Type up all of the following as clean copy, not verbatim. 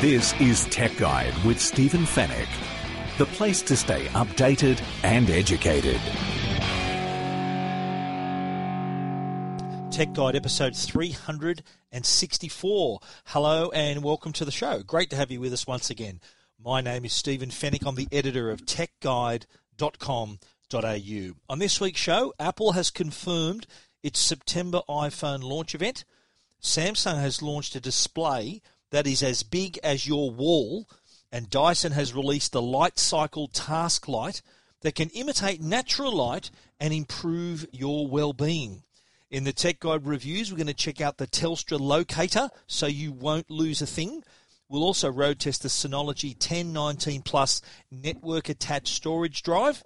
This is Tech Guide with Stephen Fenech, the place to stay updated and educated. Tech Guide episode 364. Hello and welcome to the show. Great to have you with us once again. My name is Stephen Fenech. I'm the editor of techguide.com.au. On this week's show, Apple has confirmed its September iPhone launch event. Samsung has launched a display that is as big as your wall, and Dyson has released the Light Cycle task light that can imitate natural light and improve your well-being. In the Tech Guide reviews, we're going to check out the Telstra Locator so you won't lose a thing. We'll also road test the Synology 1019 Plus network-attached storage drive,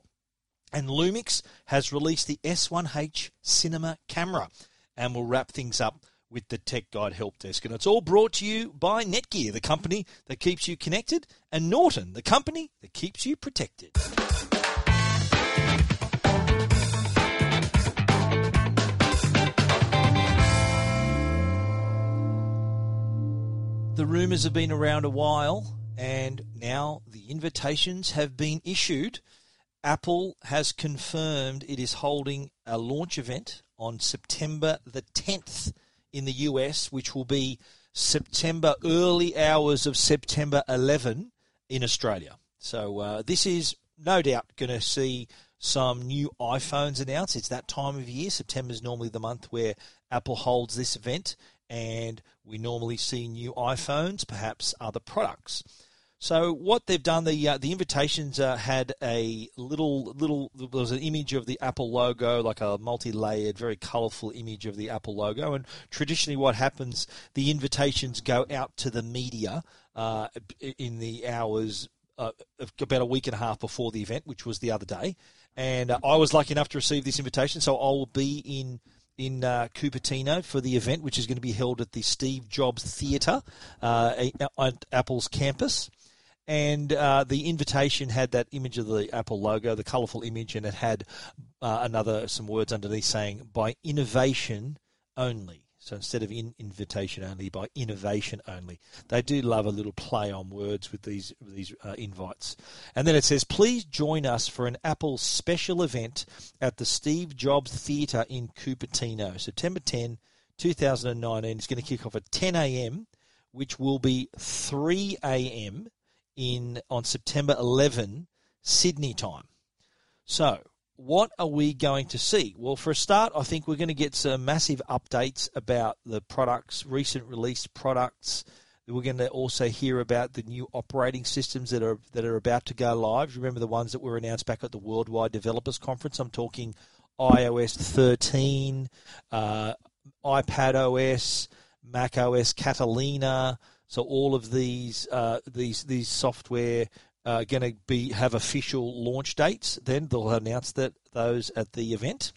and Lumix has released the S1H cinema camera, and we'll wrap things up with the Tech Guide Help Desk. And it's all brought to you by Netgear, the company that keeps you connected, and Norton, the company that keeps you protected. The rumours have been around a while, and now the invitations have been issued. Apple has confirmed it is holding a launch event on September the 10th in the US, which will be September, early hours of September 11 in Australia. So this is no doubt going to see some new iPhones announced. It's that time of year. September is normally the month where Apple holds this event, and we normally see new iPhones, perhaps other products. So what they've done, the invitations had a little. There was an image of the Apple logo, like a multi-layered, very colourful image of the Apple logo. And traditionally, what happens, the invitations go out to the media in the hours about a week and a half before the event, which was the other day. And I was lucky enough to receive this invitation, so I will be in Cupertino for the event, which is going to be held at the Steve Jobs Theatre at Apple's campus. And the invitation had that image of the Apple logo, the colourful image, and it had some words underneath saying, by innovation only. So instead of invitation only, by innovation only. They do love a little play on words with these invites. And then it says, please join us for an Apple special event at the Steve Jobs Theatre in Cupertino, September 10, 2019. It's going to kick off at 10 a.m., which will be 3 a.m. on September 11, Sydney time. So what are we going to see? Well, for a start, I think we're going to get some massive updates about the products, recent released products. We're going to also hear about the new operating systems that are about to go live. Remember the ones that were announced back at the Worldwide Developers Conference? I'm talking iOS 13, iPadOS, macOS Catalina. So all of these software going to have official launch dates. Then they'll announce those at the event.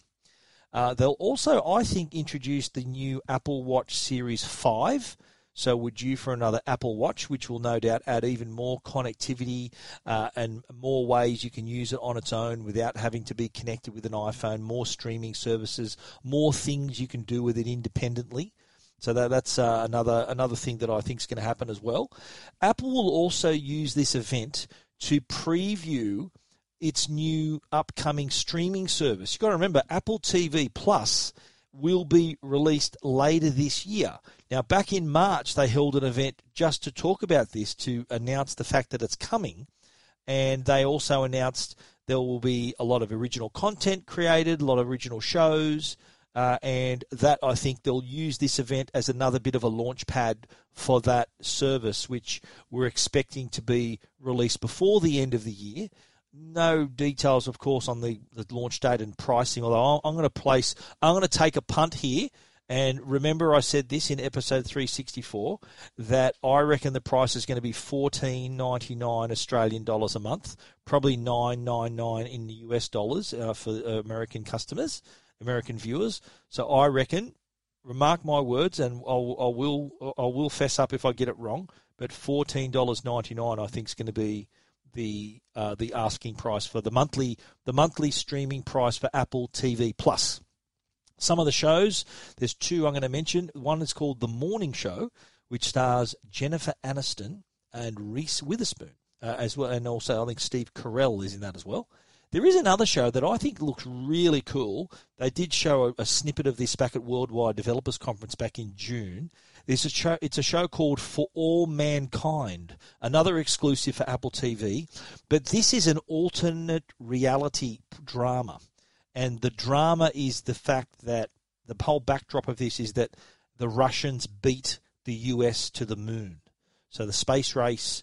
They'll also, I think, introduce the new Apple Watch Series 5. So we're due for another Apple Watch, which will no doubt add even more connectivity and more ways you can use it on its own without having to be connected with an iPhone, more streaming services, more things you can do with it independently. So that's another thing that I think is going to happen as well. Apple will also use this event to preview its new upcoming streaming service. You've got to remember, Apple TV Plus will be released later this year. Now, back in March, they held an event just to talk about this, to announce the fact that it's coming. And they also announced there will be a lot of original content created, a lot of original shows. And that, I think, they'll use this event as another bit of a launch pad for that service, which we're expecting to be released before the end of the year. No details, of course, on the launch date and pricing, although I'm going to take a punt here. And remember I said this in episode 364, that I reckon the price is going to be $14.99 Australian dollars a month, probably $9.99 in the US dollars for American customers. American viewers. So I reckon, remark my words, and I will fess up if I get it wrong, but $14.99 I think is going to be the asking price for the monthly streaming price for Apple TV Plus. Some of the shows, there's two I'm going to mention. One is called The Morning Show, which stars Jennifer Aniston and Reese Witherspoon as well. And also I think Steve Carell is in that as well. There is another show that I think looks really cool. They did show a snippet of this back at Worldwide Developers Conference back in June. It's a show called For All Mankind, another exclusive for Apple TV. But this is an alternate reality drama. And the drama is the fact that the whole backdrop of this is that the Russians beat the US to the moon. So the space race,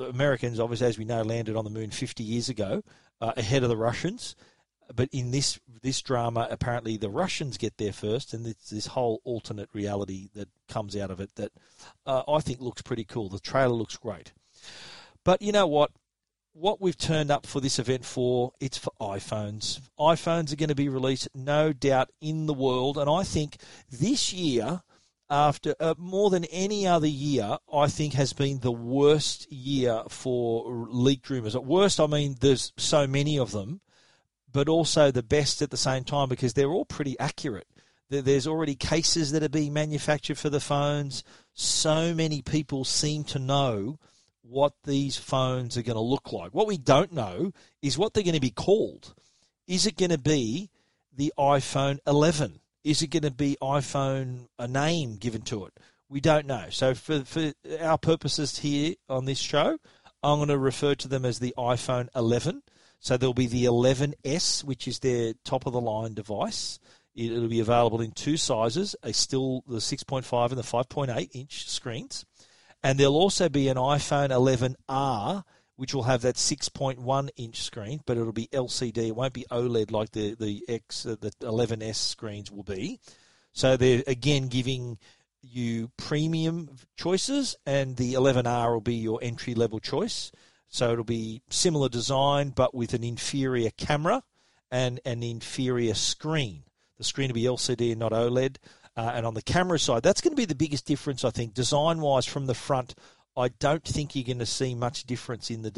Americans, obviously, as we know, landed on the moon 50 years ago ahead of the Russians. But in this drama, apparently the Russians get there first, and it's this whole alternate reality that comes out of it that I think looks pretty cool. The trailer looks great. But you know what? What we've turned up for this event for, it's for iPhones. iPhones are going to be released, no doubt, in the world. And I think this year, after more than any other year, I think has been the worst year for leaked rumours. At worst, I mean there's so many of them, but also the best at the same time because they're all pretty accurate. There's already cases that are being manufactured for the phones. So many people seem to know what these phones are going to look like. What we don't know is what they're going to be called. Is it going to be the iPhone 11? Is it going to be iPhone, a name given to it? We don't know. So for our purposes here on this show, I'm going to refer to them as the iPhone 11. So there'll be the 11S, which is their top-of-the-line device. It'll be available in two sizes, still the 6.5 and the 5.8-inch screens. And there'll also be an iPhone 11R, which will have that 6.1-inch screen, but it'll be LCD. It won't be OLED like the 11S screens will be. So they're, again, giving you premium choices, and the 11R will be your entry-level choice. So it'll be similar design, but with an inferior camera and an inferior screen. The screen will be LCD and not OLED. And on the camera side, that's going to be the biggest difference, I think, design-wise from the front. I don't think you're going to see much difference in the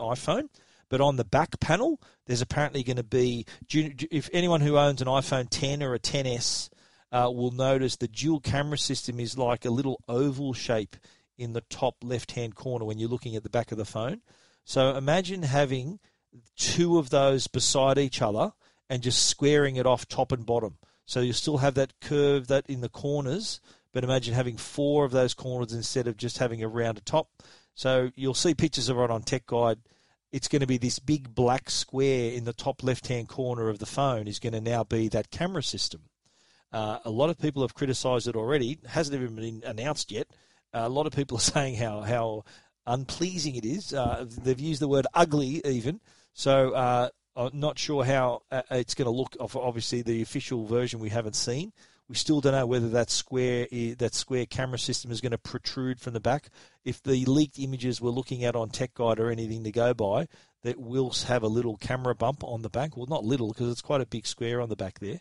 iPhone. But on the back panel, there's apparently going to be, if anyone who owns an iPhone 10 or a 10S will notice the dual camera system is like a little oval shape in the top left-hand corner when you're looking at the back of the phone. So imagine having two of those beside each other and just squaring it off top and bottom. So you still have that curve that in the corners, but imagine having four of those corners instead of just having a rounded top. So you'll see pictures of it on Tech Guide. It's going to be this big black square in the top left-hand corner of the phone is going to now be that camera system. A lot of people have criticised it already. It hasn't even been announced yet. A lot of people are saying how unpleasing it is. They've used the word ugly even. So I'm not sure how it's going to look. Obviously, the official version we haven't seen. We still don't know whether that square camera system is going to protrude from the back. If the leaked images we're looking at on Tech Guide or anything to go by, that will have a little camera bump on the back. Well, not little because it's quite a big square on the back there.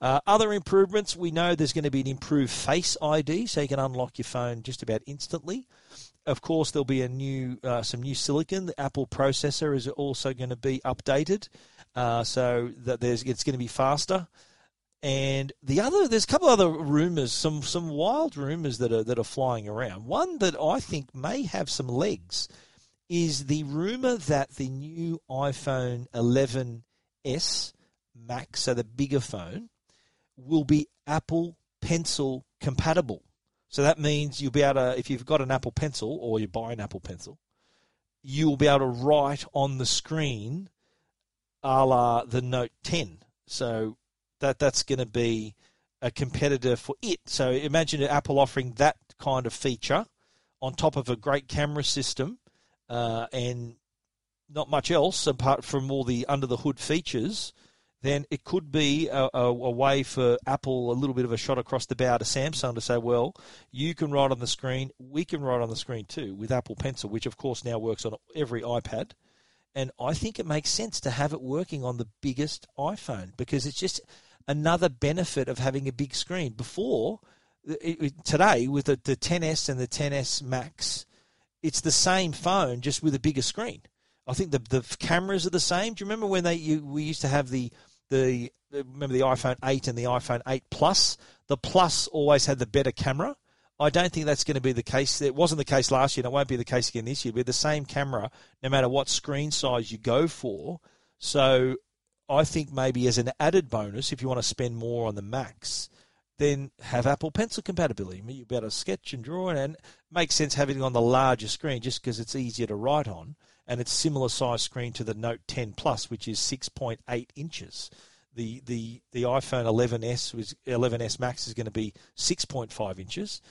Other improvements, we know there's going to be an improved Face ID, so you can unlock your phone just about instantly. Of course, there'll be some new silicon. The Apple processor is also going to be updated, so that it's going to be faster. And there's a couple other rumours, some wild rumours that are flying around. One that I think may have some legs is the rumour that the new iPhone 11S Max, so the bigger phone, will be Apple Pencil compatible. So that means you'll be able to, if you've got an Apple Pencil or you buy an Apple Pencil, you'll be able to write on the screen a la the Note 10. So that's going to be a competitor for it. So imagine Apple offering that kind of feature on top of a great camera system and not much else apart from all the under-the-hood features. Then it could be a way for Apple, a little bit of a shot across the bow to Samsung to say, well, you can write on the screen, we can write on the screen too with Apple Pencil, which of course now works on every iPad. And I think it makes sense to have it working on the biggest iPhone because it's just another benefit of having a big screen. Before, today with the 10S and the 10S Max, it's the same phone just with a bigger screen. I think the cameras are the same. Do you remember when we used to have the iPhone 8 and the iPhone 8 Plus? The Plus always had the better camera. I don't think that's going to be the case. It wasn't the case last year, and it won't be the case again this year. It'll be the same camera, no matter what screen size you go for. So I think maybe as an added bonus, if you want to spend more on the Macs, then have Apple Pencil compatibility. You'll be able to sketch and draw, and it makes sense having it on the larger screen just because it's easier to write on, and it's similar size screen to the Note 10 Plus, which is 6.8 inches. The iPhone 11S Max is going to be 6.5 inches,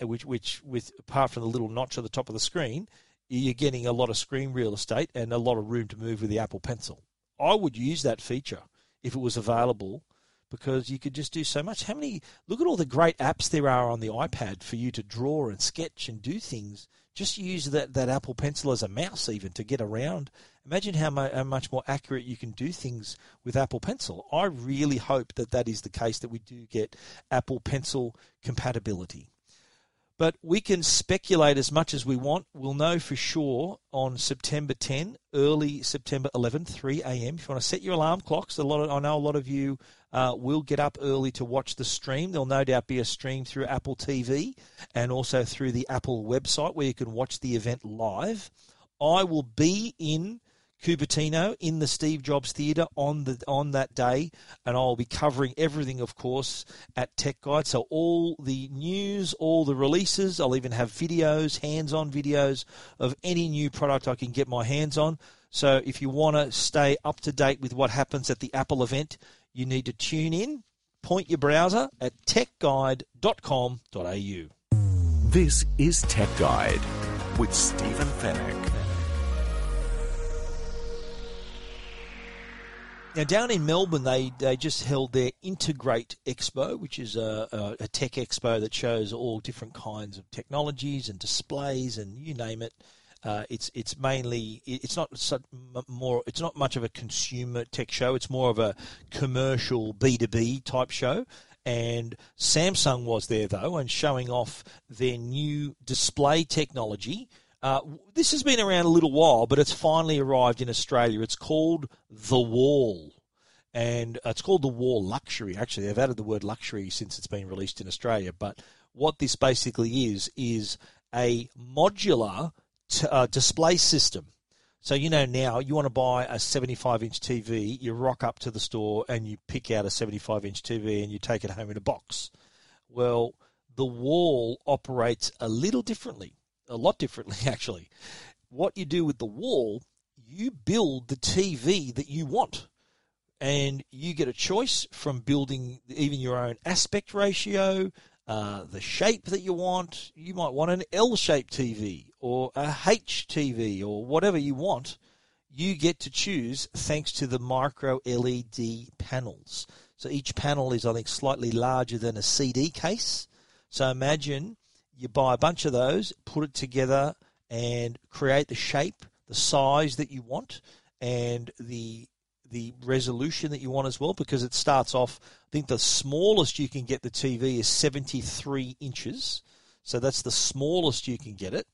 which with apart from the little notch at the top of the screen, you're getting a lot of screen real estate and a lot of room to move with the Apple Pencil. I would use that feature if it was available, because you could just do so much. Look at all the great apps there are on the iPad for you to draw and sketch and do things. Just use that Apple Pencil as a mouse even to get around. Imagine how much more accurate you can do things with Apple Pencil. I really hope that is the case, that we do get Apple Pencil compatibility. But we can speculate as much as we want. We'll know for sure on September 10, early September 11, 3 a.m. If you want to set your alarm clocks, I know a lot of you will get up early to watch the stream. There'll no doubt be a stream through Apple TV and also through the Apple website where you can watch the event live. I will be in Cupertino in the Steve Jobs Theatre on that day, and I'll be covering everything, of course, at Tech Guide. So all the news, all the releases, I'll even have videos, hands-on videos of any new product I can get my hands on. So if you want to stay up to date with what happens at the Apple event, you need to tune in. Point your browser at techguide.com.au. This is Tech Guide with Stephen Fenech. Now, down in Melbourne, they just held their Integrate Expo, which is a tech expo that shows all different kinds of technologies and displays and you name it. It's not much of a consumer tech show. It's more of a commercial B2B type show. And Samsung was there though, and showing off their new display technology. This has been around a little while, but it's finally arrived in Australia. It's called The Wall, and it's called The Wall Luxury. Actually, they've added the word luxury since it's been released in Australia. But what this basically is a modular display system. So, now you want to buy a 75-inch TV, you rock up to the store and you pick out a 75-inch TV and you take it home in a box. Well, The Wall operates a lot differently, actually. What you do with The Wall, you build the TV that you want, and you get a choice from building even your own aspect ratio, the shape that you want. You might want an L-shaped TV or a H TV or whatever you want. You get to choose thanks to the micro LED panels. So each panel is, I think, slightly larger than a CD case. So imagine you buy a bunch of those, put it together, and create the shape, the size that you want, and the resolution that you want as well, because it starts off, I think the smallest you can get the TV is 73 inches. So that's the smallest you can get it.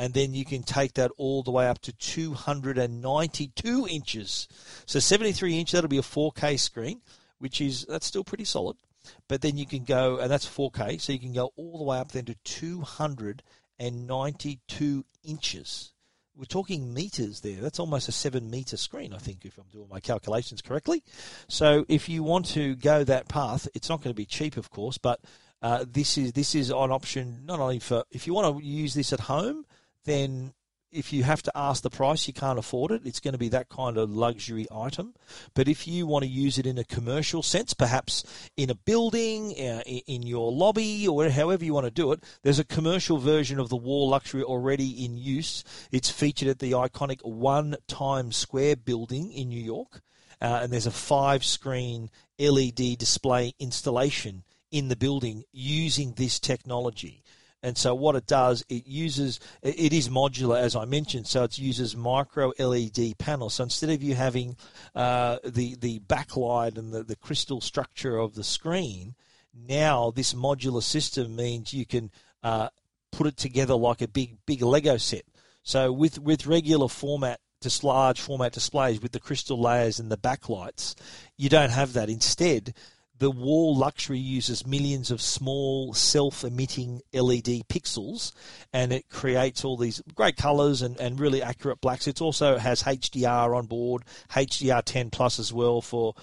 And then you can take that all the way up to 292 inches. So 73 inch, that'll be a 4K screen, that's still pretty solid. But then you can go, and that's 4K, so you can go all the way up then to 292 inches. We're talking meters there. That's almost a 7-meter screen, I think, if I'm doing my calculations correctly. So if you want to go that path, it's not going to be cheap, of course, but this is an option not only for, if you want to use this at home, then if you have to ask the price, you can't afford it. It's going to be that kind of luxury item. But if you want to use it in a commercial sense, perhaps in a building, in your lobby, or however you want to do it, there's a commercial version of The Wall Luxury already in use. It's featured at the iconic One Times Square building in New York, and there's a 5-screen LED display installation in the building using this technology. And so what it does, it is modular, as I mentioned, so it uses micro LED panels. So instead of you having the backlight and the crystal structure of the screen, now this modular system means you can put it together like a big Lego set. So with regular format, just large format displays with the crystal layers and the backlights, you don't have that. Instead, The Wall Luxury uses millions of small self-emitting LED pixels, and it creates all these great colours and really accurate blacks. It also has HDR on board, HDR10 Plus as well for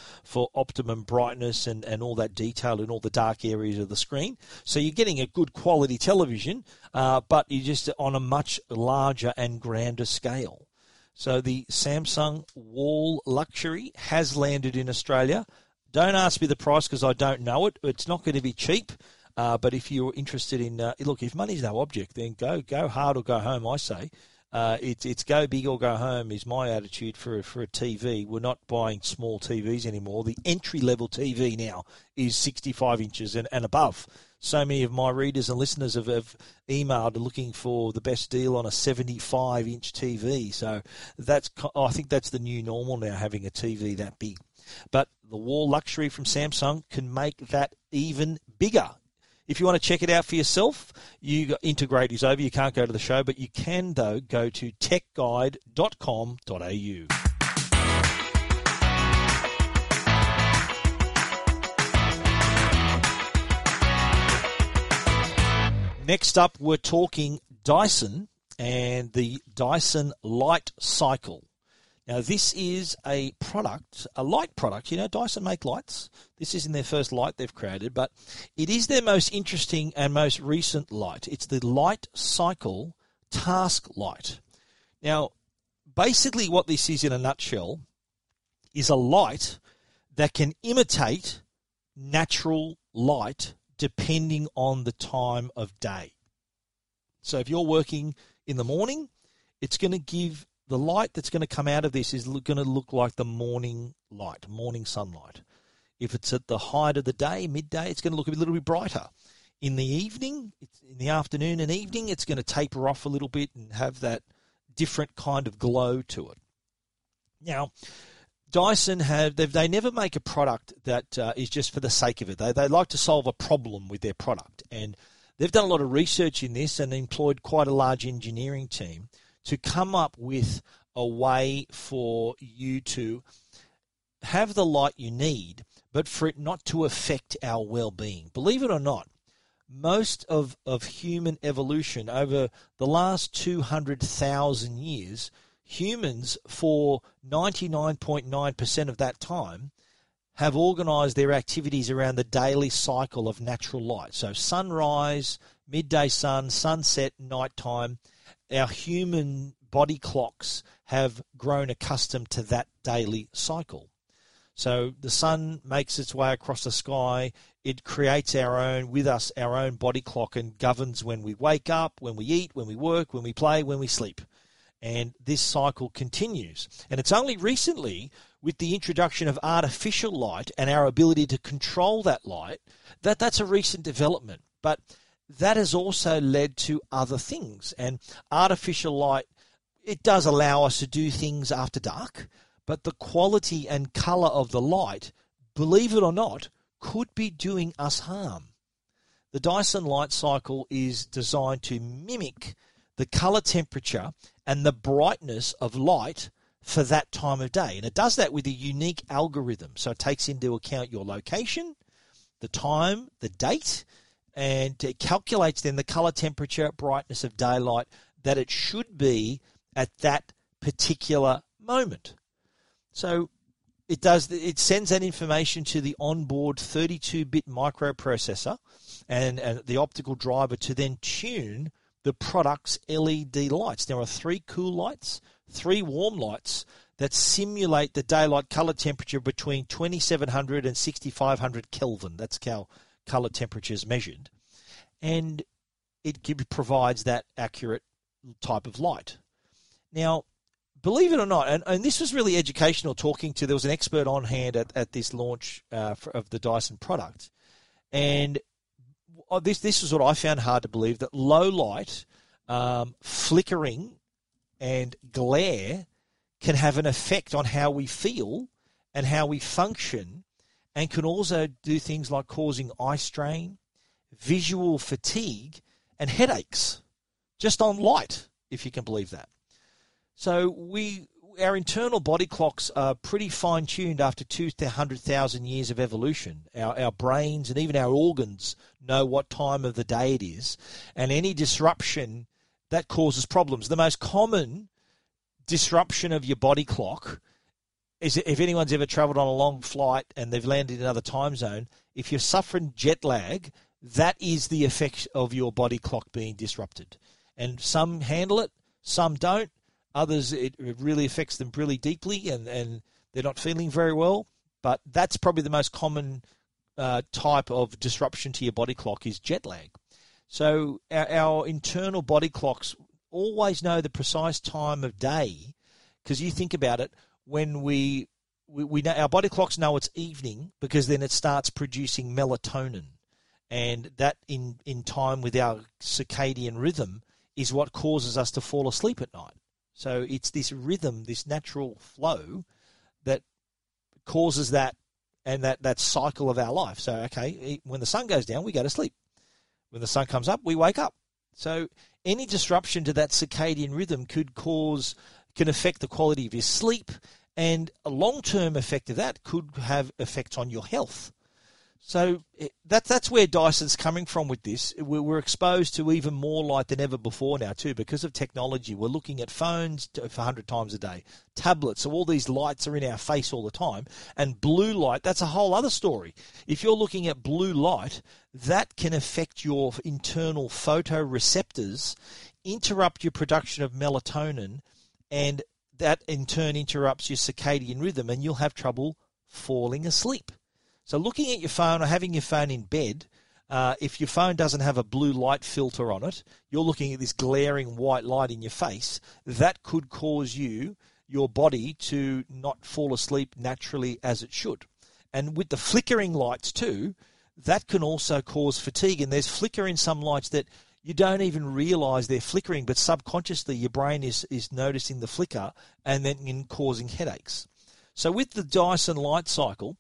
optimum brightness and all that detail in all the dark areas of the screen. So you're getting a good quality television, but you're just on a much larger and grander scale. So the Samsung Wall Luxury has landed in Australia. Don't ask me the price because I don't know it. It's not going to be cheap, but if you're interested in look, if money's no object, then go hard or go home, I say. It's go big or go home is my attitude for a TV. We're not buying small TVs anymore. The entry-level TV now is 65 inches and above. So many of my readers and listeners have emailed looking for the best deal on a 75-inch TV. So I think that's the new normal now, having a TV that big. But the Wall Luxury from Samsung can make that even bigger. If you want to check it out for yourself, Integrate is over. You can't go to the show, but you can, though, go to techguide.com.au. Next up, we're talking Dyson and the Dyson Light Cycle. Now, this is a product, a light product. You know, Dyson make lights. This isn't their first light they've created, but it is their most interesting and most recent light. It's the Light Cycle Task Light. Now, basically what this is in a nutshell is a light that can imitate natural light depending on the time of day. So if you're working in the morning, it's going to give... The light that's going to come out of this is going to look like the morning light, morning sunlight. If it's at the height of the day, midday, it's going to look a little bit brighter. In the evening, in the afternoon and evening, it's going to taper off a little bit and have that different kind of glow to it. Now, Dyson they never make a product that is just for the sake of it. They like to solve a problem with their product. And they've done a lot of research in this and employed quite a large engineering team to come up with a way for you to have the light you need, but for it not to affect our well-being. Believe it or not, most of human evolution over the last 200,000 years, humans for 99.9% of that time have organised their activities around the daily cycle of natural light. So sunrise, midday sun, sunset, nighttime. Our human body clocks have grown accustomed to that daily cycle. So the sun makes its way across the sky. It creates our own body clock and governs when we wake up, when we eat, when we work, when we play, when we sleep. And this cycle continues. And it's only recently, with the introduction of artificial light and our ability to control that light, that's a recent development. But that has also led to other things. And artificial light, it does allow us to do things after dark, but the quality and colour of the light, believe it or not, could be doing us harm. The Dyson Light Cycle is designed to mimic the colour temperature and the brightness of light for that time of day. And it does that with a unique algorithm. So it takes into account your location, the time, the date, and it calculates then the colour temperature, brightness of daylight that it should be at that particular moment. So it sends that information to the onboard 32-bit microprocessor and the optical driver to then tune the product's LED lights. There are 3 cool lights, 3 warm lights that simulate the daylight colour temperature between 2700 and 6500 Kelvin. That's how color temperatures measured, and it provides that accurate type of light. Now, believe it or not, and this was really educational talking to, there was an expert on hand at this launch of the Dyson product, and this is what I found hard to believe, that low light, flickering and glare can have an effect on how we feel and how we function, and can also do things like causing eye strain, visual fatigue, and headaches, just on light, if you can believe that. So we our internal body clocks are pretty fine-tuned after 200,000 years of evolution. Our brains and even our organs know what time of the day it is, and any disruption, that causes problems. The most common disruption of your body clock is, if anyone's ever travelled on a long flight and they've landed in another time zone, if you're suffering jet lag, that is the effect of your body clock being disrupted. And some handle it, some don't. Others, it really affects them really deeply and they're not feeling very well. But that's probably the most common type of disruption to your body clock is jet lag. So our internal body clocks always know the precise time of day, because you think about it, when we know, our body clocks know it's evening because then it starts producing melatonin. And that in time with our circadian rhythm is what causes us to fall asleep at night. So it's this rhythm, this natural flow that causes that and that cycle of our life. So, okay, when the sun goes down, we go to sleep. When the sun comes up, we wake up. So any disruption to that circadian rhythm can affect the quality of your sleep, and a long-term effect of that could have effects on your health. So that's where Dyson's coming from with this. We're exposed to even more light than ever before now too because of technology. We're looking at phones 100 times a day, tablets, so all these lights are in our face all the time. And blue light, that's a whole other story. If you're looking at blue light, that can affect your internal photoreceptors, interrupt your production of melatonin, and that in turn interrupts your circadian rhythm, and you'll have trouble falling asleep. So looking at your phone or having your phone in bed, if your phone doesn't have a blue light filter on it, you're looking at this glaring white light in your face. That could cause your body to not fall asleep naturally as it should. And with the flickering lights too, that can also cause fatigue. And there's flicker in some lights that you don't even realize they're flickering, but subconsciously your brain is noticing the flicker and then causing headaches. So with the Dyson Light Cycle,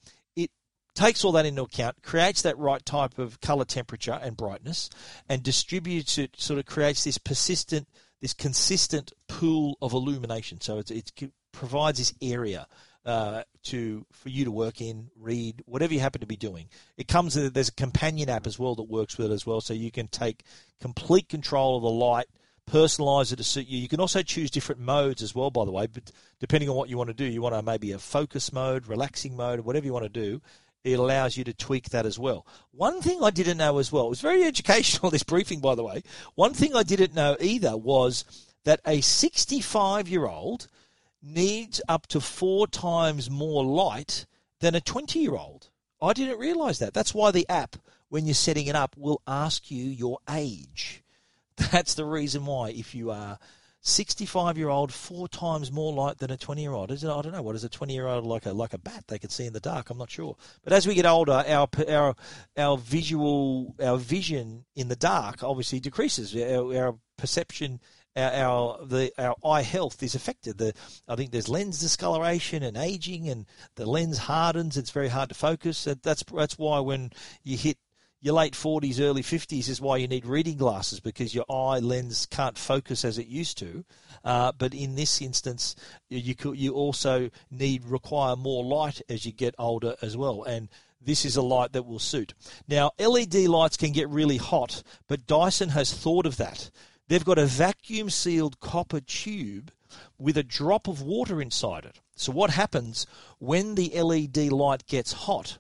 takes all that into account, creates that right type of color temperature and brightness, and distributes it, sort of creates this persistent, this consistent pool of illumination. So it provides this area for you to work in, read, whatever you happen to be doing. It comes with, there's a companion app as well that works with it as well, so you can take complete control of the light, personalize it to suit you. You can also choose different modes as well, by the way, but depending on what you want to do, you want to maybe a focus mode, relaxing mode, whatever you want to do. It allows you to tweak that as well. One thing I didn't know as well, it was very educational, this briefing, by the way. One thing I didn't know either was that a 65-year-old needs up to 4 times more light than a 20-year-old. I didn't realize that. That's why the app, when you're setting it up, will ask you your age. That's the reason why. If you are 65-year-old, 4 times more light than a 20-year-old. I don't know, what is a 20-year-old like a bat they can see in the dark? I'm not sure. But as we get older, our vision in the dark obviously decreases. Our perception, our eye health is affected. I think there's lens discoloration and aging, and the lens hardens. It's very hard to focus. That's why when you hit your late 40s, early 50s is why you need reading glasses, because your eye lens can't focus as it used to. But in this instance, you also require more light as you get older as well. And this is a light that will suit. Now, LED lights can get really hot, but Dyson has thought of that. They've got a vacuum-sealed copper tube with a drop of water inside it. So what happens when the LED light gets hot?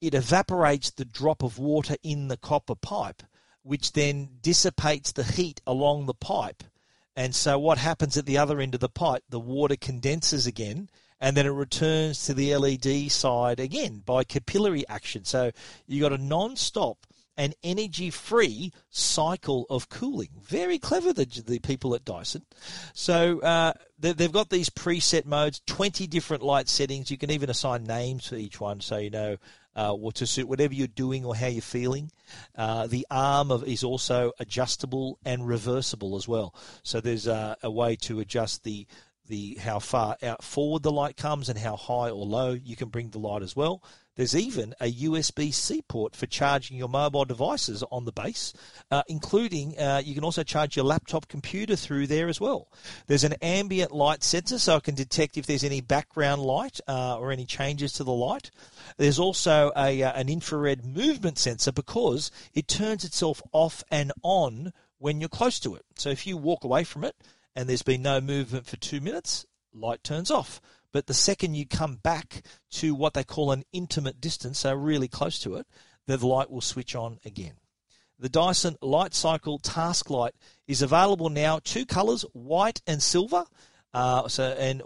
It evaporates the drop of water in the copper pipe, which then dissipates the heat along the pipe. And so what happens at the other end of the pipe, the water condenses again, and then it returns to the LED side again by capillary action. So you got a non-stop and energy-free cycle of cooling. Very clever, the people at Dyson. So they've got these preset modes, 20 different light settings. You can even assign names for each one, so you know or to suit whatever you're doing or how you're feeling. The arm is also adjustable and reversible as well. So there's a way to adjust the how far out forward the light comes and how high or low you can bring the light as well. There's even a USB-C port for charging your mobile devices on the base, including you can also charge your laptop computer through there as well. There's an ambient light sensor, so it can detect if there's any background light or any changes to the light. There's also an infrared movement sensor because it turns itself off and on when you're close to it. So if you walk away from it and there's been no movement for 2 minutes, light turns off. But the second you come back to what they call an intimate distance, so really close to it, the light will switch on again. The Dyson Light Cycle Task Light is available now, 2 colours, white and silver. There's a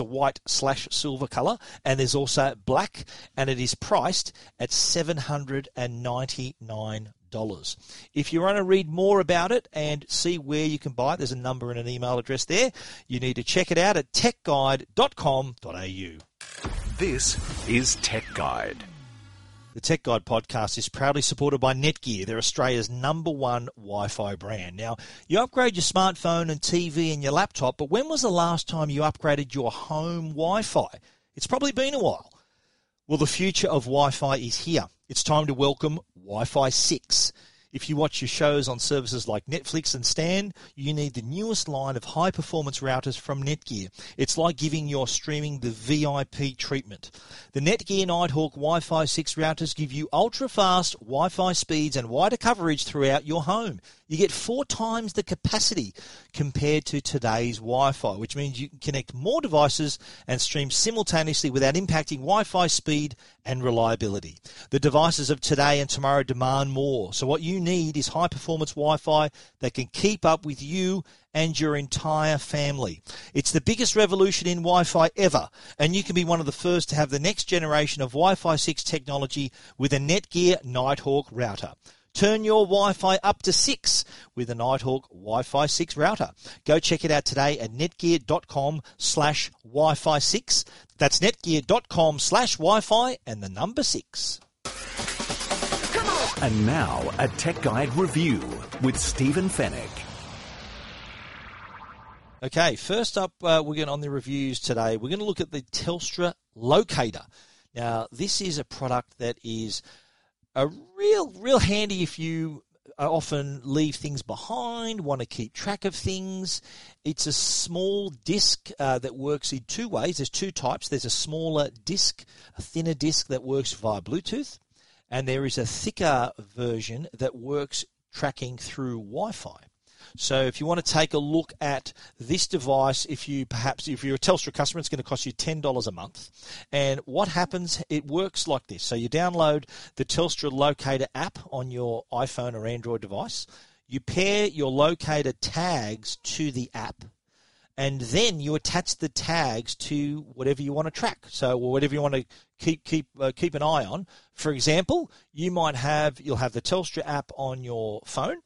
white/silver colour, and there's also black, and it is priced at $799. If you want to read more about it and see where you can buy it, there's a number and an email address there. You need to check it out at techguide.com.au. This is Tech Guide. The Tech Guide podcast is proudly supported by Netgear. They're Australia's #1 Wi-Fi brand. Now, you upgrade your smartphone and TV and your laptop, but when was the last time you upgraded your home Wi-Fi? It's probably been a while. Well, the future of Wi-Fi is here. It's time to welcome Wi-Fi 6. If you watch your shows on services like Netflix and Stan, you need the newest line of high-performance routers from Netgear. It's like giving your streaming the VIP treatment. The Netgear Nighthawk Wi-Fi 6 routers give you ultra-fast Wi-Fi speeds and wider coverage throughout your home. You get 4 times the capacity compared to today's Wi-Fi, which means you can connect more devices and stream simultaneously without impacting Wi-Fi speed and reliability. The devices of today and tomorrow demand more, so what you need is high-performance Wi-Fi that can keep up with you and your entire family. It's the biggest revolution in Wi-Fi ever, and you can be one of the first to have the next generation of Wi-Fi 6 technology with a Netgear Nighthawk router. Turn your Wi-Fi up to 6 with a Nighthawk Wi-Fi 6 router. Go check it out today at netgear.com/Wi-Fi 6. That's netgear.com/Wi-Fi and the number 6. And now, a Tech Guide review with Stephen Fenech. Okay, first up, on the reviews today, we're going to look at the Telstra Locator. Now, this is a product that is a real handy if you often leave things behind, want to keep track of things. It's a small disc that works in 2 ways. There's 2 types. There's a smaller disc, a thinner disc that works via Bluetooth. And there is a thicker version that works tracking through Wi-Fi. So if you want to take a look at this device, if you're a Telstra customer, it's going to cost you $10 a month. And what happens, it works like this. So you download the Telstra Locator app on your iPhone or Android device. You pair your locator tags to the app. And then you attach the tags to whatever you want to track, so whatever you want to keep an eye on. For example, you'll have the Telstra app on your phone,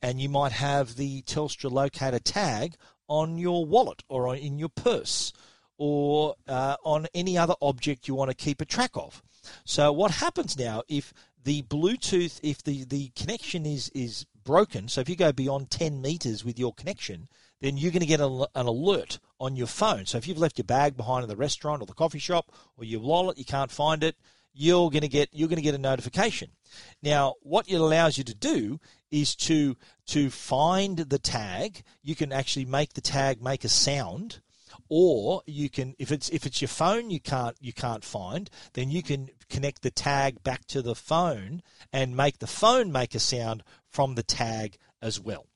and you might have the Telstra Locator tag on your wallet or in your purse, or on any other object you want to keep a track of. So what happens now if the Bluetooth, if the connection is broken? So if you go beyond 10 meters with your connection, then you're going to get an alert on your phone. So if you've left your bag behind in the restaurant or the coffee shop or your wallet, you can't find it, you're going to get a notification. Now, what it allows you to do is to find the tag. You can actually make the tag make a sound, or you can, if it's your phone you can't find, then you can connect the tag back to the phone and make the phone make a sound from the tag as well.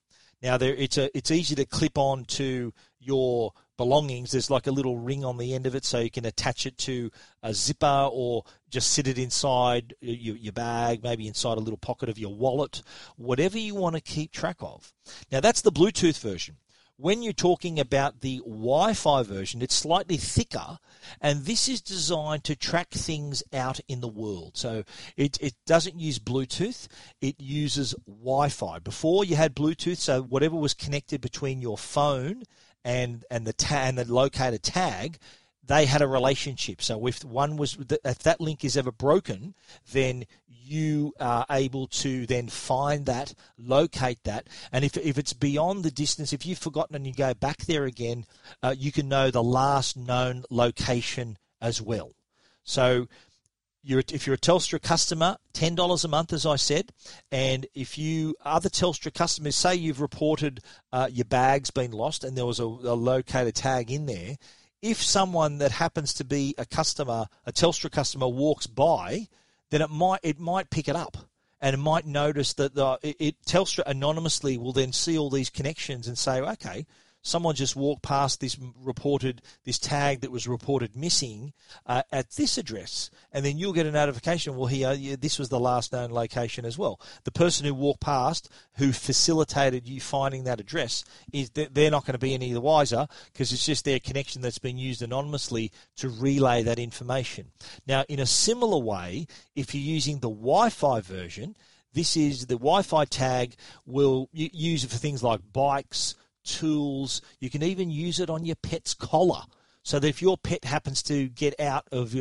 Now, it's easy to clip on to your belongings. There's like a little ring on the end of it, so you can attach it to a zipper or just sit it inside your bag, maybe inside a little pocket of your wallet, whatever you want to keep track of. Now, that's the Bluetooth version. When you're talking about the Wi-Fi version, it's slightly thicker, and this is designed to track things out in the world. So it doesn't use Bluetooth, it uses Wi-Fi. Before you had Bluetooth, so whatever was connected between your phone and the locator tag, they had a relationship. So if that link is ever broken, then you are able to then find that, locate that, and if it's beyond the distance, if you've forgotten and you go back there again, you can know the last known location as well. So If you're a Telstra customer, $10 a month, as I said. And if you other Telstra customers, say you've reported your bag's been lost and there was a locator tag in there, if someone that happens to be a customer, a Telstra customer, walks by, then it might pick it up and it might notice that Telstra anonymously will then see all these connections and say, okay, someone just walked past this tag that was reported missing at this address, and then you'll get a notification. Well, this was the last known location as well. The person who walked past, who facilitated you finding that address, they're not going to be any the wiser because it's just their connection that's been used anonymously to relay that information. Now, in a similar way, if you're using the Wi-Fi version, this is the Wi-Fi tag will use it for things like bikes, tools. You can even use it on your pet's collar, so that if your pet happens to get out of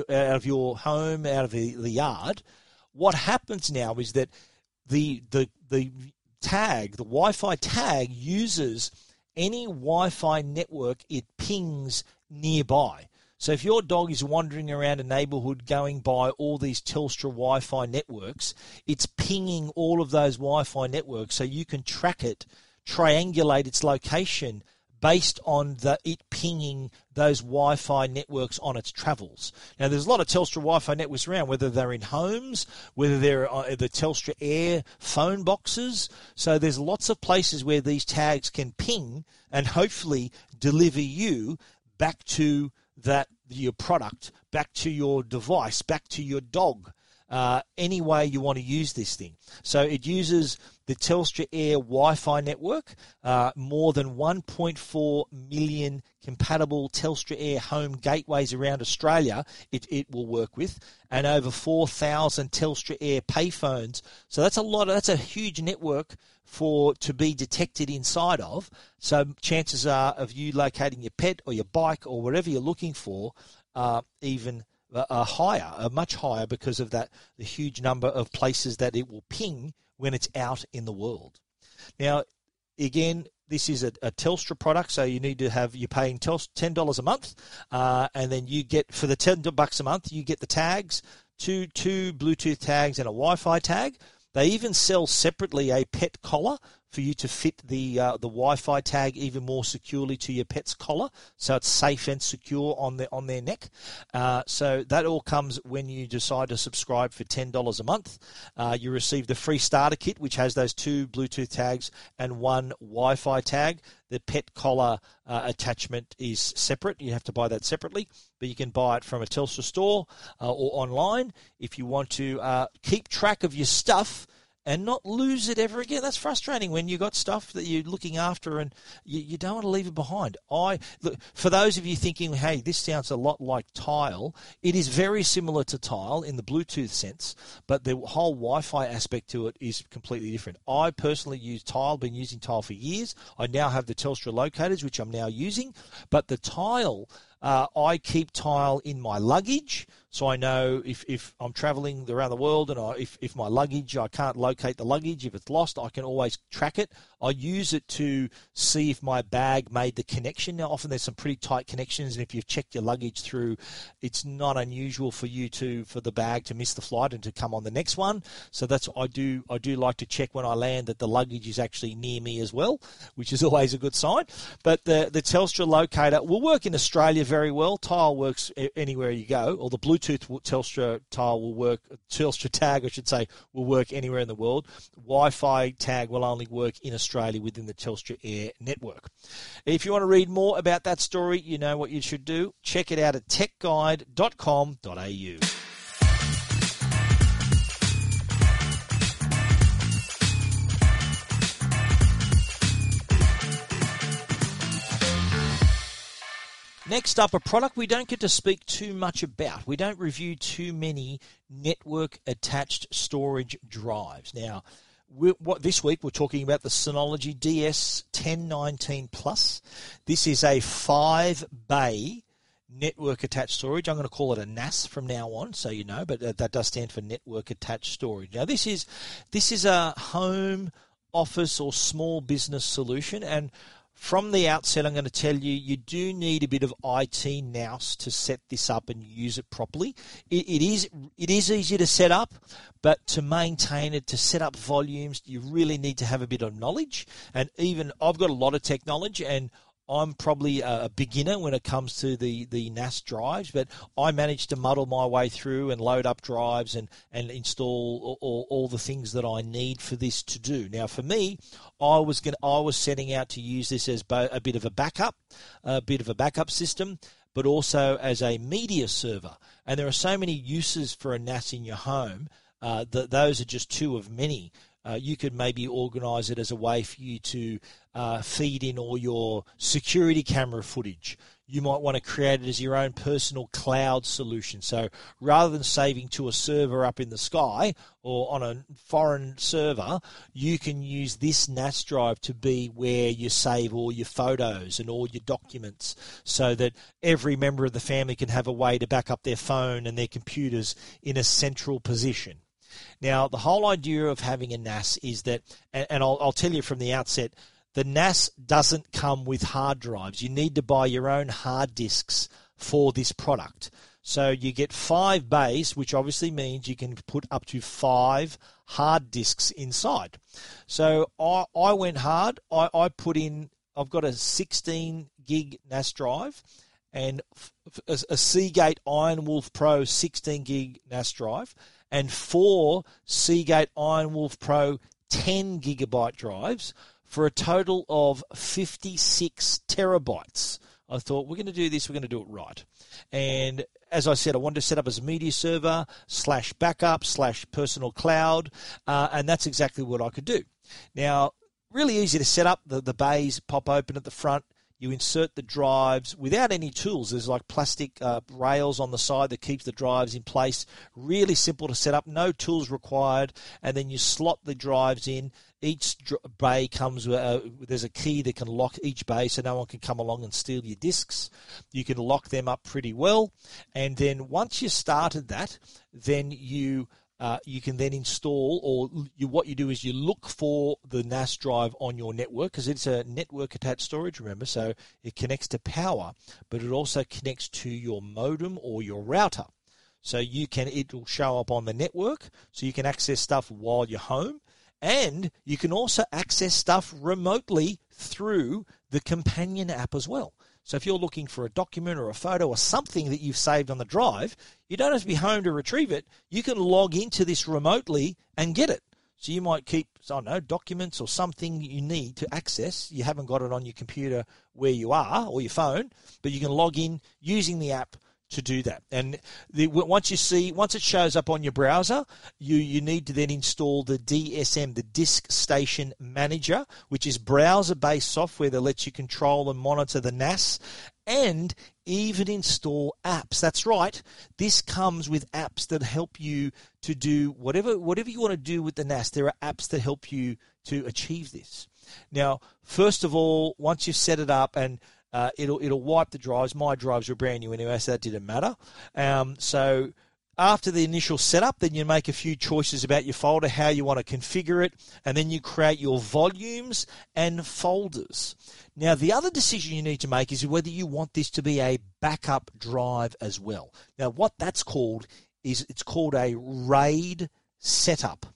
your home, out of the yard, what happens now is that the tag, the Wi-Fi tag, uses any Wi-Fi network it pings nearby. So if your dog is wandering around a neighbourhood going by all these Telstra Wi-Fi networks, it's pinging all of those Wi-Fi networks, so you can track it, triangulate its location based on it pinging those Wi-Fi networks on its travels. Now, there's a lot of Telstra Wi-Fi networks around, whether they're in homes, whether they're the Telstra Air phone boxes. So there's lots of places where these tags can ping and hopefully deliver you back to your product, back to your device, back to your dog. Any way you want to use this thing. So it uses the Telstra Air Wi-Fi network, more than 1.4 million compatible Telstra Air home gateways around Australia it will work with, and over 4,000 Telstra Air payphones. So that's a huge network to be detected inside of. So chances are of you locating your pet or your bike or whatever you're looking for even much higher because of the huge number of places that it will ping when it's out in the world. Now, again, this is a Telstra product, so you're paying $10 a month, and then you get, for the $10 a month, you get the tags, two Bluetooth tags and a Wi-Fi tag. They even sell separately a pet collar for you to fit the Wi-Fi tag even more securely to your pet's collar, so it's safe and secure on their neck. So that all comes when you decide to subscribe for $10 a month. You receive the free starter kit, which has those two Bluetooth tags and one Wi-Fi tag. The pet collar attachment is separate. You have to buy that separately, but you can buy it from a Telstra store or online. If you want to keep track of your stuff and not lose it ever again, that's frustrating when you've got stuff that you're looking after and you don't want to leave it behind. Look, for those of you thinking, hey, this sounds a lot like Tile, it is very similar to Tile in the Bluetooth sense, but the whole Wi-Fi aspect to it is completely different. I personally use Tile, been using Tile for years. I now have the Telstra Locators, which I'm now using, but the Tile, I keep Tile in my luggage, so I know if I'm traveling around the world and if my luggage, I can't locate the luggage. If it's lost, I can always track it. I use it to see if my bag made the connection. Now, often there's some pretty tight connections, and if you've checked your luggage through, it's not unusual for for the bag to miss the flight and to come on the next one. So that's what I do. I do like to check when I land that the luggage is actually near me as well, which is always a good sign. But the Telstra Locator will work in Australia very well. Tile works anywhere you go, or the Bluetooth Telstra Tile will work. Telstra tag, I should say, will work anywhere in the world. Wi-Fi tag will only work in Australia within the Telstra Air network. If you want to read more about that story, you know what you should do. Check it out at techguide.com.au. Next up, a product we don't get to speak too much about. We don't review too many network-attached storage drives. Now, this week we're talking about the Synology DS1019 Plus. This is a 5-bay network-attached storage. I'm going to call it a NAS from now on, so you know, but that does stand for network-attached storage. Now, this is a home, office, or small business solution, and from the outset, I'm going to tell you, you do need a bit of IT nous to set this up and use it properly. It is easy to set up, but to maintain it, to set up volumes, you really need to have a bit of knowledge. And even I've got a lot of tech knowledge, and I'm probably a beginner when it comes to the NAS drives, but I managed to muddle my way through and load up drives and install all the things that I need for this to do. Now, for me, I was setting out to use this as a bit of a backup system, but also as a media server. And there are so many uses for a NAS in your home that those are just two of many. You could maybe organise it as a way for you to feed in all your security camera footage. You might want to create it as your own personal cloud solution. So rather than saving to a server up in the sky or on a foreign server, you can use this NAS drive to be where you save all your photos and all your documents, so that every member of the family can have a way to back up their phone and their computers in a central position. Now, the whole idea of having a NAS is that, and I'll tell you from the outset, the NAS doesn't come with hard drives. You need to buy your own hard disks for this product. So you get 5 bays, which obviously means you can put up to 5 hard disks inside. So I went hard. I put in, I've got a 16 gig NAS drive and a Seagate IronWolf Pro 16 gig NAS drive, and 4 Seagate IronWolf Pro 10 gigabyte drives for a total of 56 terabytes. I thought, we're going to do this, we're going to do it right. And as I said, I wanted to set up as a media server /backup/personal cloud, and that's exactly what I could do. Now, really easy to set up. The bays pop open at the front. You insert the drives without any tools. There's like plastic rails on the side that keeps the drives in place. Really simple to set up, no tools required. And then you slot the drives in. Each bay comes with there's a key that can lock each bay, so no one can come along and steal your discs. You can lock them up pretty well. And then once you started that, then you can then install, what you do is you look for the NAS drive on your network, because it's a network-attached storage, remember, so it connects to power, but it also connects to your modem or your router. So it'll show up on the network, so you can access stuff while you're home, and you can also access stuff remotely through the companion app as well. So if you're looking for a document or a photo or something that you've saved on the drive, you don't have to be home to retrieve it. You can log into this remotely and get it. So you might keep, I don't know, documents or something you need to access. You haven't got it on your computer where you are or your phone, but you can log in using the app to do that. And once it shows up on your browser, you need to then install the DSM, the Disk Station Manager, which is browser-based software that lets you control and monitor the NAS and even install apps. That's right. This comes with apps that help you to do whatever you want to do with the NAS. There are apps that help you to achieve this. Now, first of all, once you've set it up, and it'll wipe the drives. My drives were brand new anyway, so that didn't matter. So after the initial setup, then you make a few choices about your folder, how you want to configure it, and then you create your volumes and folders. Now, the other decision you need to make is whether you want this to be a backup drive as well. Now, what that's called is it's called a RAID setup.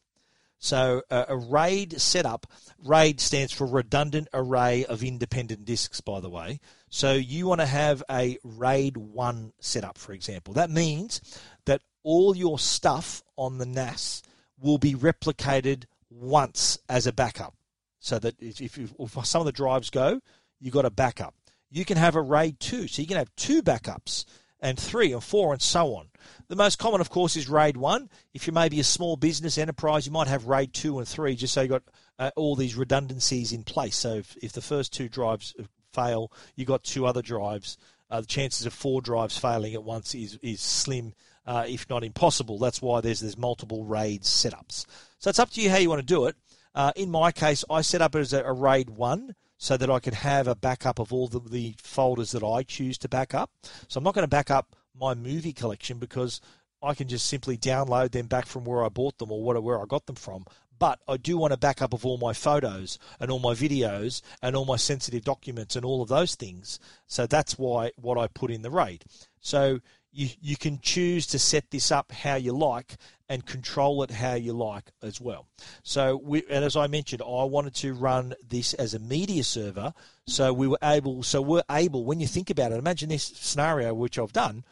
So a RAID setup, RAID stands for Redundant Array of Independent Disks, by the way. So you want to have a RAID 1 setup, for example. That means that all your stuff on the NAS will be replicated once as a backup, so that if some of the drives go, you've got a backup. You can have a RAID 2, so you can have 2 backups, and 3 or 4, and so on. The most common, of course, is RAID 1. If you're maybe a small business enterprise, you might have RAID 2 and 3, just so you've got all these redundancies in place. So if the first 2 drives fail, you've got 2 other drives. The chances of 4 drives failing at once is slim, if not impossible. That's why there's multiple RAID setups. So it's up to you how you want to do it. In my case, I set up it as a RAID 1, so that I could have a backup of all the folders that I choose to back up. So I'm not going to back up my movie collection, because I can just simply download them back from where I bought them or where I got them from. but I do want a backup of all my photos and all my videos and all my sensitive documents and all of those things. So that's why what I put in the RAID. So you can choose to set this up how you like and control it how you like as well. So and as I mentioned, I wanted to run this as a media server. So we're able, when you think about it, imagine this scenario, which I've done.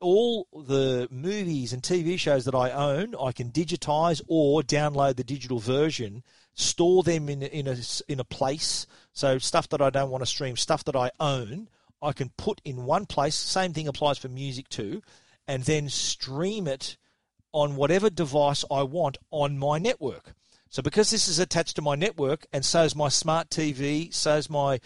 All the movies and TV shows that I own, I can digitize or download the digital version, store them in a place. So stuff that I don't want to stream, stuff that I own, I can put in one place. Same thing applies for music too, and then stream it on whatever device I want on my network. So because this is attached to my network, and so is my smart TV, so is my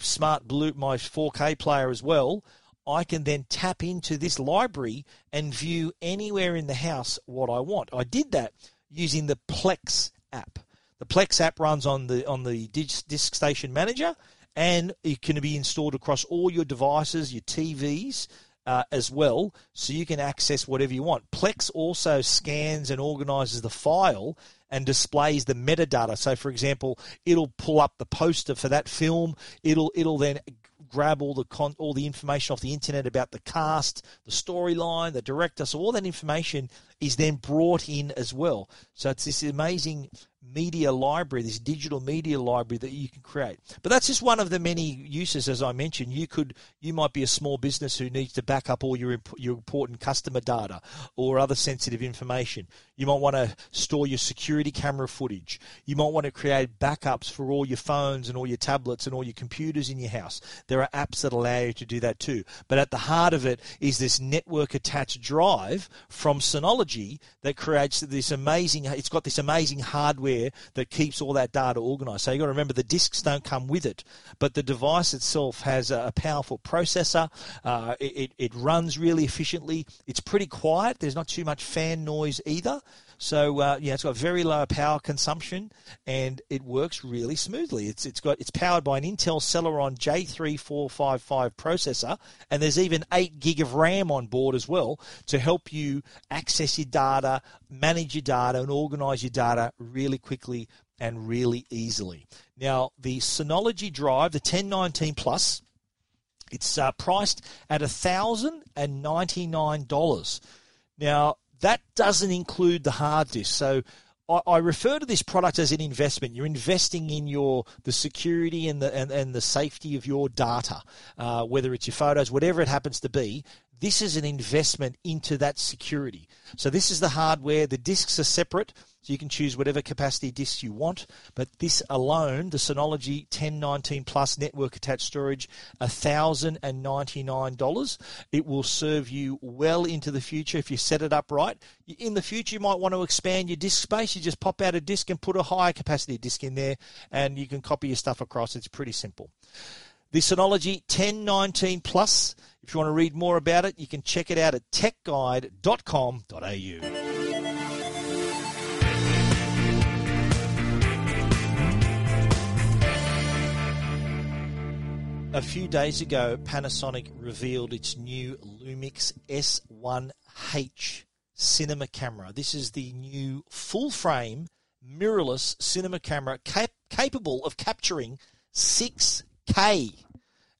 smart blue, my 4K player as well, I can then tap into this library and view anywhere in the house what I want. I did that using the Plex app. The Plex app runs on the Disk Station Manager, and it can be installed across all your devices, your TVs as well, so you can access whatever you want. Plex also scans and organizes the file and displays the metadata. So, for example, it'll pull up the poster for that film. It'll then grab all the information off the internet about the cast, the storyline, the director. So all that information is then brought in as well. So it's this amazing media library, this digital media library that you can create. But that's just one of the many uses, as I mentioned. You might be a small business who needs to back up all your important customer data or other sensitive information. You might want to store your security camera footage. You might want to create backups for all your phones and all your tablets and all your computers in your house. There are apps that allow you to do that too. But at the heart of it is this network-attached drive from Synology that creates this amazing, it's got this amazing hardware that keeps all that data organized. So you've got to remember the disks don't come with it, but the device itself has a powerful processor. It runs really efficiently. It's pretty quiet. There's not too much fan noise either. So it's got very low power consumption, and it works really smoothly. It's powered by an Intel Celeron J3455 processor, and there's even 8 GB of RAM on board as well to help you access your data, manage your data, and organize your data really quickly and really easily. Now, the Synology drive, the 1019 Plus, it's priced at $1,099. Now, that doesn't include the hard disk. So I refer to this product as an investment. You're investing in the security and the safety of your data, whether it's your photos, whatever it happens to be. This is an investment into that security. So this is the hardware. The disks are separate, so you can choose whatever capacity disks you want. But this alone, the Synology 1019 Plus network attached storage, $1,099. It will serve you well into the future if you set it up right. In the future, you might want to expand your disk space. You just pop out a disk and put a higher capacity disk in there, and you can copy your stuff across. It's pretty simple. The Synology 1019 Plus. If you want to read more about it, you can check it out at techguide.com.au. A few days ago, Panasonic revealed its new Lumix S1H cinema camera. This is the new full-frame mirrorless cinema camera capable of capturing 6K.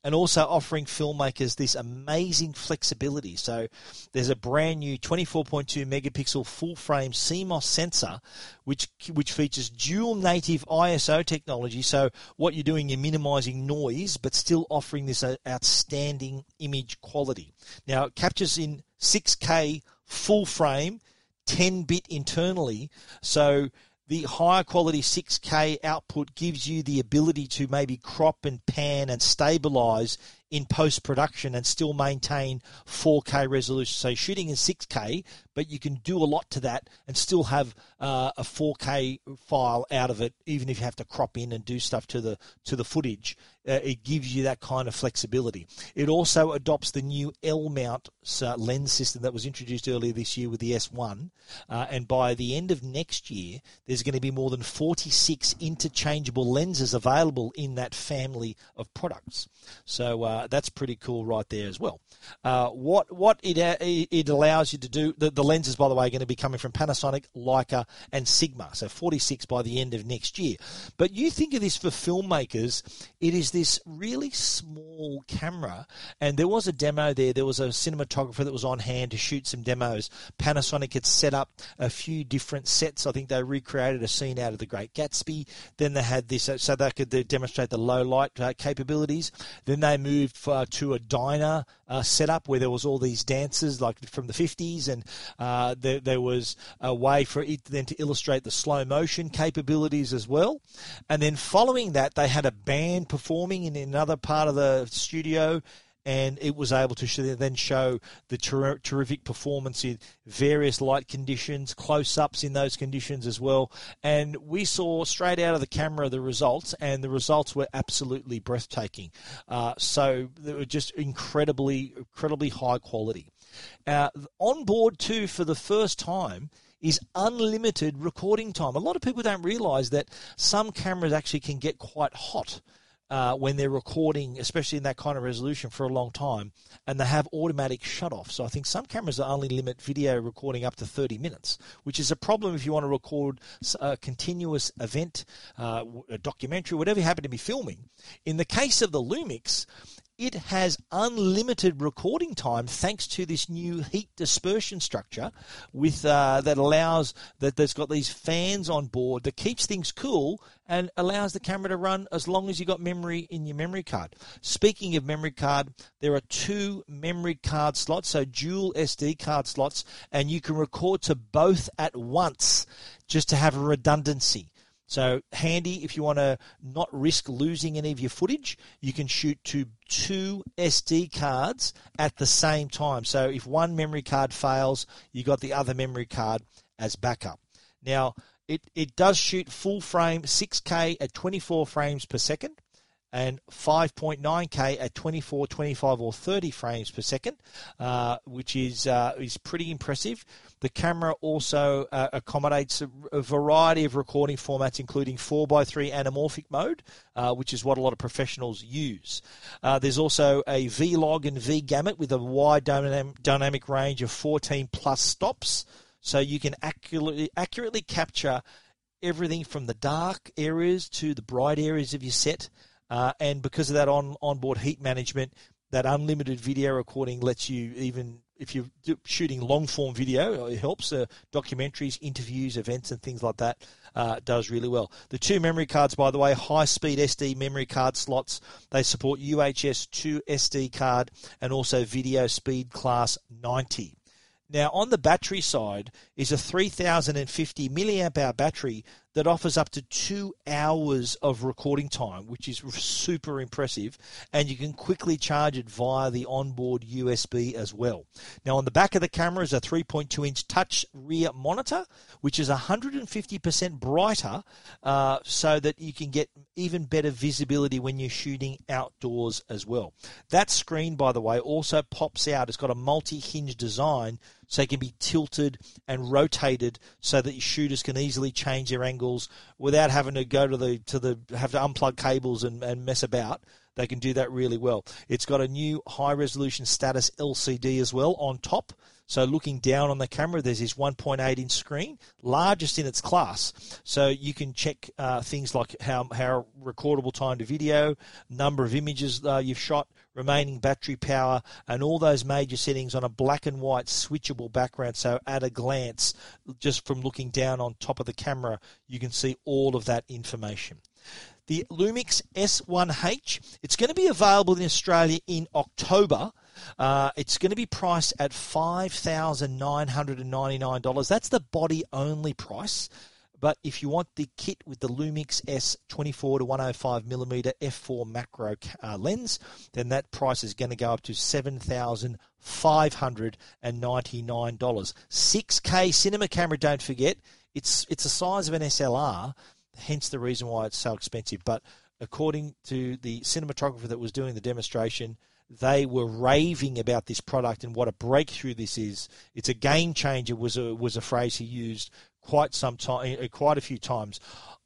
And also offering filmmakers this amazing flexibility. So there's a brand new 24.2 megapixel full-frame CMOS sensor, which features dual native ISO technology. So what you're doing, you're minimizing noise, but still offering this outstanding image quality. Now, it captures in 6K full-frame, 10-bit internally. So the higher quality 6K output gives you the ability to maybe crop and pan and stabilize in post-production and still maintain 4K resolution. So shooting in 6K, but you can do a lot to that and still have a 4K file out of it, even if you have to crop in and do stuff to the footage. It gives you that kind of flexibility. It also adopts the new L-mount lens system that was introduced earlier this year with the S1. And by the end of next year, there's going to be more than 46 interchangeable lenses available in that family of products. So That's pretty cool right there as well. What it allows you to do, the lenses, by the way, are going to be coming from Panasonic, Leica, and Sigma, so 46 by the end of next year. But you think of this for filmmakers, it is this really small camera, and there was a demo there. There was a cinematographer that was on hand to shoot some demos. Panasonic had set up a few different sets. I think they recreated a scene out of The Great Gatsby. Then they had this, so they could demonstrate the low light capabilities. Then they moved to a diner setup where there was all these dances like from the 50s, and there was a way for it then to illustrate the slow motion capabilities as well. And then following that, they had a band performing in another part of the studio, and it was able to then show the terrific performance in various light conditions, close-ups in those conditions as well. And we saw straight out of the camera the results, and the results were absolutely breathtaking. So they were just incredibly high quality. On board, too, for the first time, is unlimited recording time. A lot of people don't realise that some cameras actually can get quite hot when they're recording, especially in that kind of resolution for a long time, and they have automatic shut-off. So I think some cameras only limit video recording up to 30 minutes, which is a problem if you want to record a continuous event, a documentary, whatever you happen to be filming. In the case of the Lumix, it has unlimited recording time thanks to this new heat dispersion structure with that allows that there's got these fans on board that keeps things cool and allows the camera to run as long as you've got memory in your memory card. Speaking of memory card, there are two memory card slots, so dual SD card slots, and you can record to both at once just to have a redundancy. So handy if you want to not risk losing any of your footage, you can shoot to two SD cards at the same time. So if one memory card fails, you got the other memory card as backup. Now, it does shoot full frame 6K at 24 frames per second and 5.9K at 24, 25, or 30 frames per second, which is pretty impressive. The camera also accommodates a variety of recording formats, including 4x3 anamorphic mode, which is what a lot of professionals use. There's also a V-Log and V-Gamut with a wide dynamic range of 14-plus stops, so you can accurately capture everything from the dark areas to the bright areas of your set. And because of that onboard heat management, that unlimited video recording lets you, even if you're shooting long-form video, it helps documentaries, interviews, events, and things like that, does really well. The two memory cards, by the way, high-speed SD memory card slots. They support UHS 2 SD card and also video speed class 90. Now, on the battery side is a 3,050 mAh battery that offers up to 2 hours of recording time, which is super impressive, and you can quickly charge it via the onboard USB as well. Now, on the back of the camera is a 3.2-inch touch rear monitor, which is 150% brighter, so that you can get even better visibility when you're shooting outdoors as well. That screen, by the way, also pops out. It's got a multi-hinge design, so it can be tilted and rotated so that your shooters can easily change their angles without having to go have to unplug cables and mess about. They can do that really well. It's got a new high resolution status LCD as well on top. So looking down on the camera, there's this 1.8-inch screen, largest in its class. So you can check things like how recordable time to video, number of images you've shot, remaining battery power, and all those major settings on a black and white switchable background. So at a glance, just from looking down on top of the camera, you can see all of that information. The Lumix S1H, it's going to be available in Australia in October. It's going to be priced at $5,999. That's the body-only price. But if you want the kit with the Lumix S 24 to 105mm f4 macro lens, then that price is going to go up to $7,599. 6K cinema camera, don't forget. It's the size of an SLR, hence the reason why it's so expensive. But according to the cinematographer that was doing the demonstration, they were raving about this product and what a breakthrough this is. It's a game changer was a phrase he used quite a few times.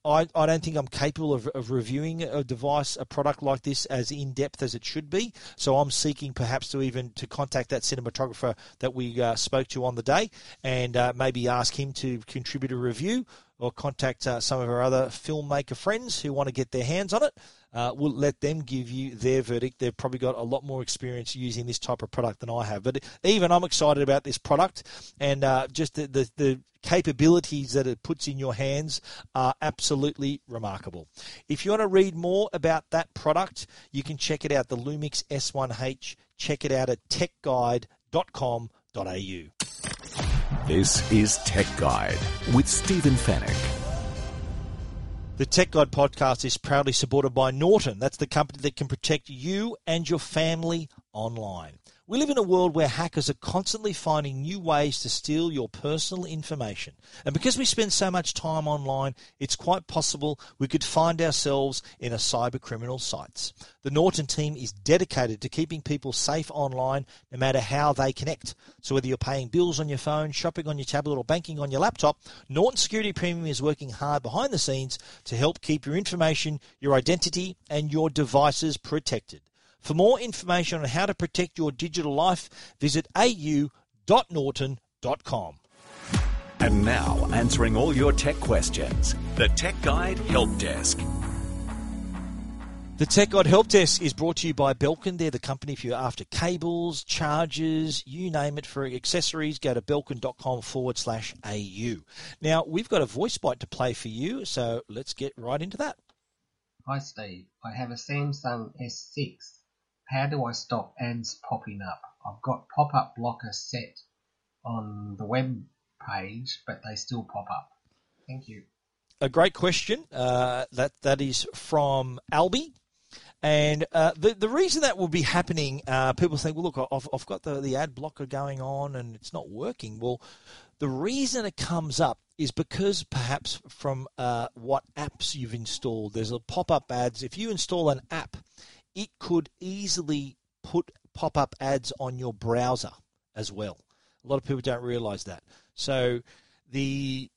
I don't think I'm capable of reviewing a device, a product like this as in-depth as it should be. So I'm seeking perhaps to contact that cinematographer that we spoke to on the day and maybe ask him to contribute a review, or contact some of our other filmmaker friends who want to get their hands on it. We'll let them give you their verdict. They've probably got a lot more experience using this type of product than I have. But even I'm excited about this product, and just the capabilities that it puts in your hands are absolutely remarkable. If you want to read more about that product, you can check it out, the Lumix S1H. Check it out at techguide.com.au. This is Tech Guide with Stephen Fenech. The Tech Guide podcast is proudly supported by Norton. That's the company that can protect you and your family online. We live in a world where hackers are constantly finding new ways to steal your personal information. And because we spend so much time online, it's quite possible we could find ourselves in a cybercriminal's sights. The Norton team is dedicated to keeping people safe online no matter how they connect. So whether you're paying bills on your phone, shopping on your tablet, or banking on your laptop, Norton Security Premium is working hard behind the scenes to help keep your information, your identity, and your devices protected. For more information on how to protect your digital life, visit au.norton.com. And now, answering all your tech questions, the Tech Guide Help Desk. The Tech Guide Help Desk is brought to you by Belkin. They're the company if you're after cables, chargers, you name it. For accessories, go to belkin.com/au. Now, we've got a voice bite to play for you, so let's get right into that. Hi, Steve. I have a Samsung S6. How do I stop ads popping up? I've got pop-up blockers set on the web page, but they still pop up. Thank you. A great question. That is from Albie. And the reason that will be happening, people think, well, look, I've got the ad blocker going on and it's not working. Well, the reason it comes up is because perhaps from what apps you've installed. There's a pop-up ads. If you install an app, it could easily put pop-up ads on your browser as well. A lot of people don't realize that. So you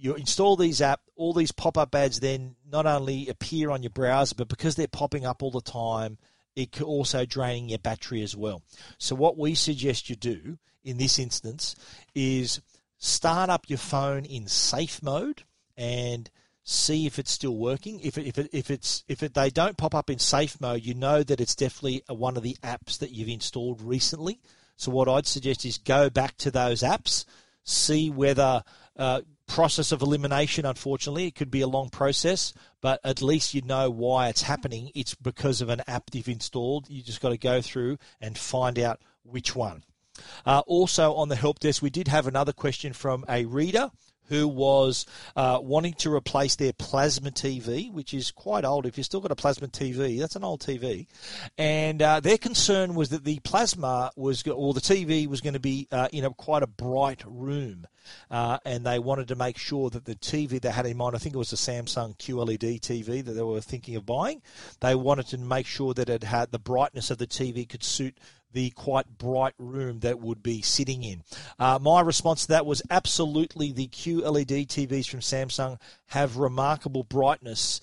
install these apps, all these pop-up ads then not only appear on your browser, but because they're popping up all the time, it could also drain your battery as well. So what we suggest you do in this instance is start up your phone in safe mode and see if it's still working. If they don't pop up in safe mode, you know that it's definitely one of the apps that you've installed recently. So what I'd suggest is go back to those apps, see whether... process of elimination, unfortunately. It could be a long process, but at least you know why it's happening. It's because of an app you've installed. You just got to go through and find out which one. Also on the help desk, we did have another question from a reader who was wanting to replace their plasma TV, which is quite old. If you've still got a plasma TV, that's an old TV. And their concern was that the plasma the TV was going to be in quite a bright room. And they wanted to make sure that the TV they had in mind, I think it was the Samsung QLED TV that they were thinking of buying, they wanted to make sure that it had the brightness of the TV could suit the quite bright room that would be sitting in. My response to that was absolutely the QLED TVs from Samsung have remarkable brightness.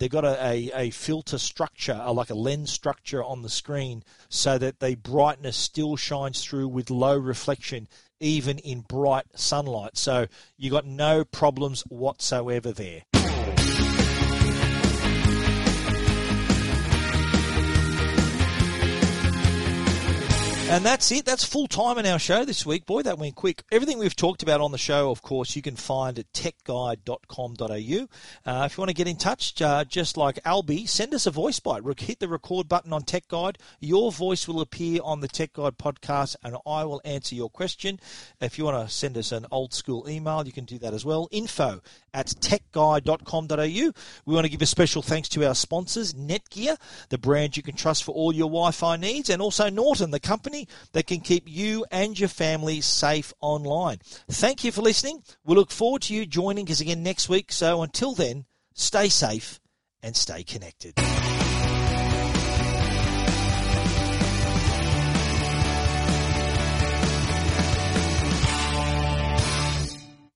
They've got a filter structure, like a lens structure on the screen, so that the brightness still shines through with low reflection, even in bright sunlight. So you got no problems whatsoever there. And that's it. That's full time in our show this week. Boy, that went quick. Everything we've talked about on the show, of course, you can find at techguide.com.au. If you want to get in touch, just like Albie, send us a voice bite. Hit the record button on Tech Guide. Your voice will appear on the Tech Guide podcast, and I will answer your question. If you want to send us an old school email, you can do that as well. info@techguide.com.au. We want to give a special thanks to our sponsors, Netgear, the brand you can trust for all your Wi-Fi needs, and also Norton, the company that can keep you and your family safe online. Thank you for listening. We look forward to you joining us again next week. So until then, stay safe and stay connected.